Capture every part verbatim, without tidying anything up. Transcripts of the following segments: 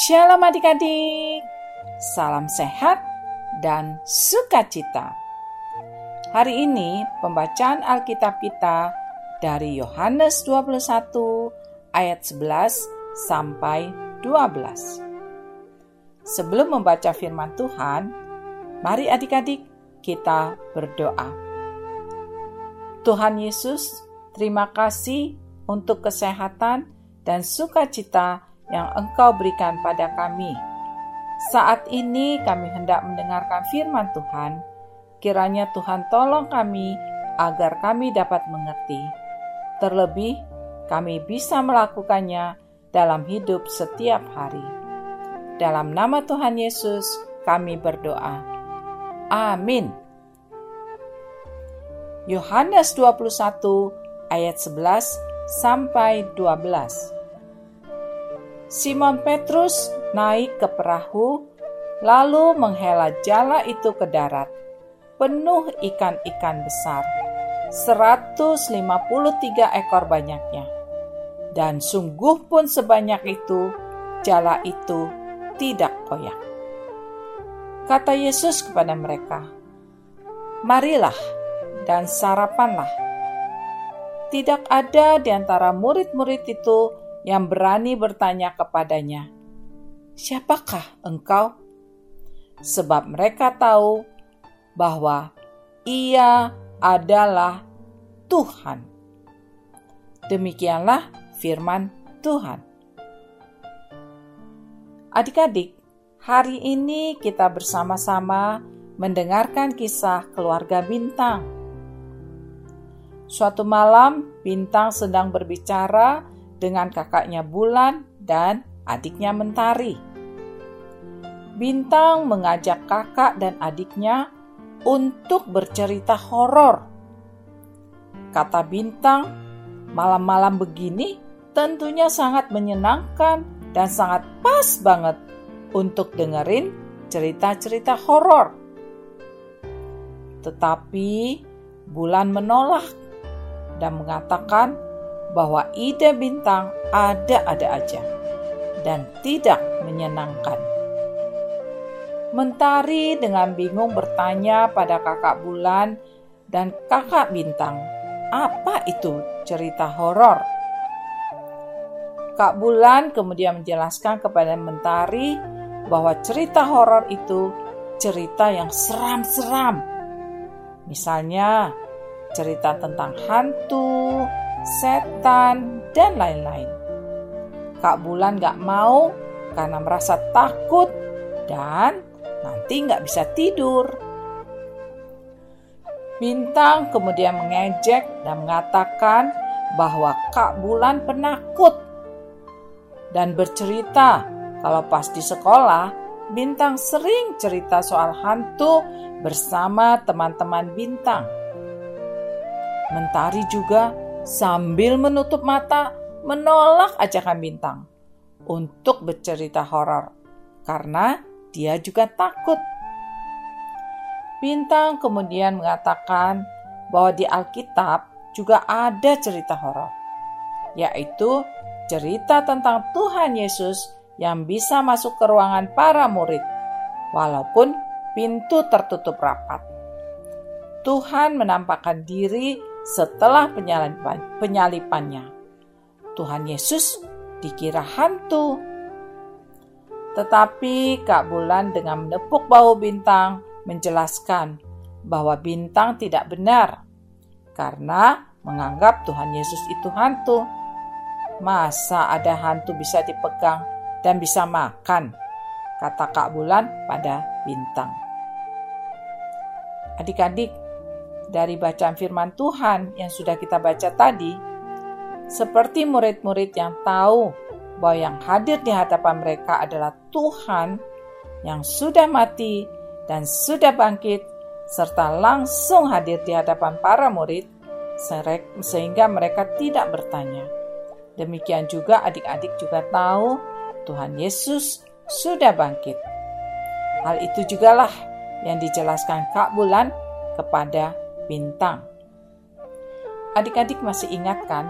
Shalom adik-adik, salam sehat dan sukacita. Hari ini pembacaan Alkitab kita dari Yohanes dua puluh satu ayat sebelas sampai dua belas. Sebelum membaca firman Tuhan, mari adik-adik kita berdoa. Tuhan Yesus, terima kasih untuk kesehatan dan sukacita yang Engkau berikan pada kami. Saat ini kami hendak mendengarkan firman Tuhan. Kiranya Tuhan tolong kami agar kami dapat mengerti. Terlebih, kami bisa melakukannya dalam hidup setiap hari. Dalam nama Tuhan Yesus, kami berdoa. Amin. Yohanes dua puluh satu ayat sebelas sampai dua belas. Simon Petrus naik ke perahu, lalu menghela jala itu ke darat, penuh ikan-ikan besar, seratus lima puluh tiga ekor banyaknya. Dan sungguh pun sebanyak itu, jala itu tidak koyak. Kata Yesus kepada mereka, "Marilah dan sarapanlah." Tidak ada di antara murid-murid itu yang berani bertanya kepadanya, "Siapakah engkau?" Sebab mereka tahu bahwa ia adalah Tuhan. Demikianlah firman Tuhan. Adik-adik, hari ini kita bersama-sama mendengarkan kisah keluarga Bintang. Suatu malam, Bintang sedang berbicara dengan kakaknya Bulan dan adiknya Mentari. Bintang mengajak kakak dan adiknya untuk bercerita horor. Kata Bintang, malam-malam begini tentunya sangat menyenangkan dan sangat pas banget untuk dengerin cerita-cerita horor. Tetapi Bulan menolak dan mengatakan bahwa ide Bintang ada-ada aja dan tidak menyenangkan. Mentari dengan bingung bertanya pada kakak Bulan dan kakak Bintang, apa itu cerita horor? Kak Bulan kemudian menjelaskan kepada Mentari bahwa cerita horor itu cerita yang seram-seram. Misalnya cerita tentang hantu, setan, dan lain-lain. Kak Bulan gak mau karena merasa takut dan nanti gak bisa tidur. Bintang kemudian mengejek dan mengatakan bahwa Kak Bulan penakut dan bercerita kalau pas di sekolah Bintang sering cerita soal hantu bersama teman-teman Bintang. Mentari juga sambil menutup mata menolak ajakan Bintang untuk bercerita horor karena dia juga takut. Bintang kemudian mengatakan bahwa di Alkitab juga ada cerita horor, yaitu cerita tentang Tuhan Yesus yang bisa masuk ke ruangan para murid walaupun pintu tertutup rapat. Tuhan menampakkan diri setelah penyalipan, penyalipannya. Tuhan Yesus dikira hantu. Tetapi Kak Bulan dengan menepuk bahu Bintang menjelaskan bahwa Bintang tidak benar karena menganggap Tuhan Yesus itu hantu. Masa ada hantu bisa dipegang dan bisa makan? Kata Kak Bulan pada Bintang. Adik-adik, dari bacaan firman Tuhan yang sudah kita baca tadi, seperti murid-murid yang tahu bahwa yang hadir di hadapan mereka adalah Tuhan yang sudah mati dan sudah bangkit, serta langsung hadir di hadapan para murid, sehingga mereka tidak bertanya. Demikian juga adik-adik juga tahu Tuhan Yesus sudah bangkit. Hal itu jugalah yang dijelaskan Kak Bulan kepada Bintang. Adik-adik masih ingatkan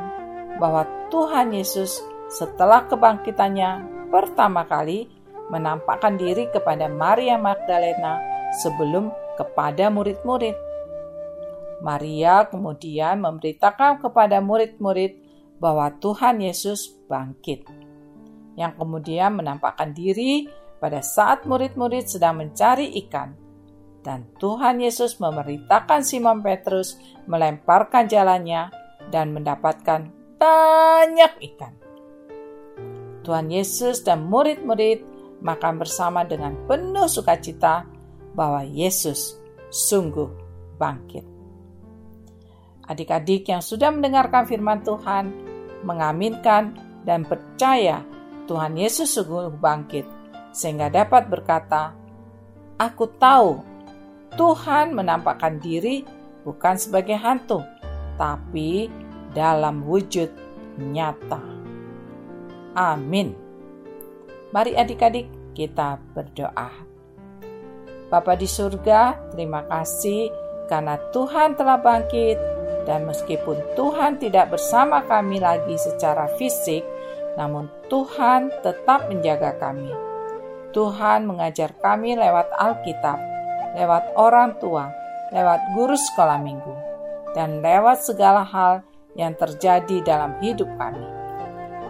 bahwa Tuhan Yesus setelah kebangkitannya pertama kali menampakkan diri kepada Maria Magdalena sebelum kepada murid-murid. Maria kemudian memberitakan kepada murid-murid bahwa Tuhan Yesus bangkit, yang kemudian menampakkan diri pada saat murid-murid sedang mencari ikan. Dan Tuhan Yesus memerintahkan Simon Petrus melemparkan jalannya dan mendapatkan banyak ikan. Tuhan Yesus dan murid-murid makan bersama dengan penuh sukacita bahwa Yesus sungguh bangkit. Adik-adik yang sudah mendengarkan firman Tuhan, mengaminkan dan percaya Tuhan Yesus sungguh bangkit, sehingga dapat berkata, "Aku tahu Tuhan menampakkan diri bukan sebagai hantu, tapi dalam wujud nyata." Amin. Mari adik-adik kita berdoa. Bapa di surga, terima kasih karena Tuhan telah bangkit, dan meskipun Tuhan tidak bersama kami lagi secara fisik, namun Tuhan tetap menjaga kami. Tuhan mengajar kami lewat Alkitab, lewat orang tua, lewat guru sekolah minggu, dan lewat segala hal yang terjadi dalam hidup kami.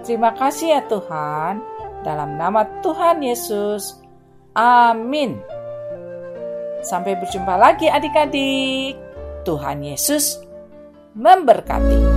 Terima kasih ya Tuhan, dalam nama Tuhan Yesus. Amin. Sampai berjumpa lagi adik-adik. Tuhan Yesus memberkati.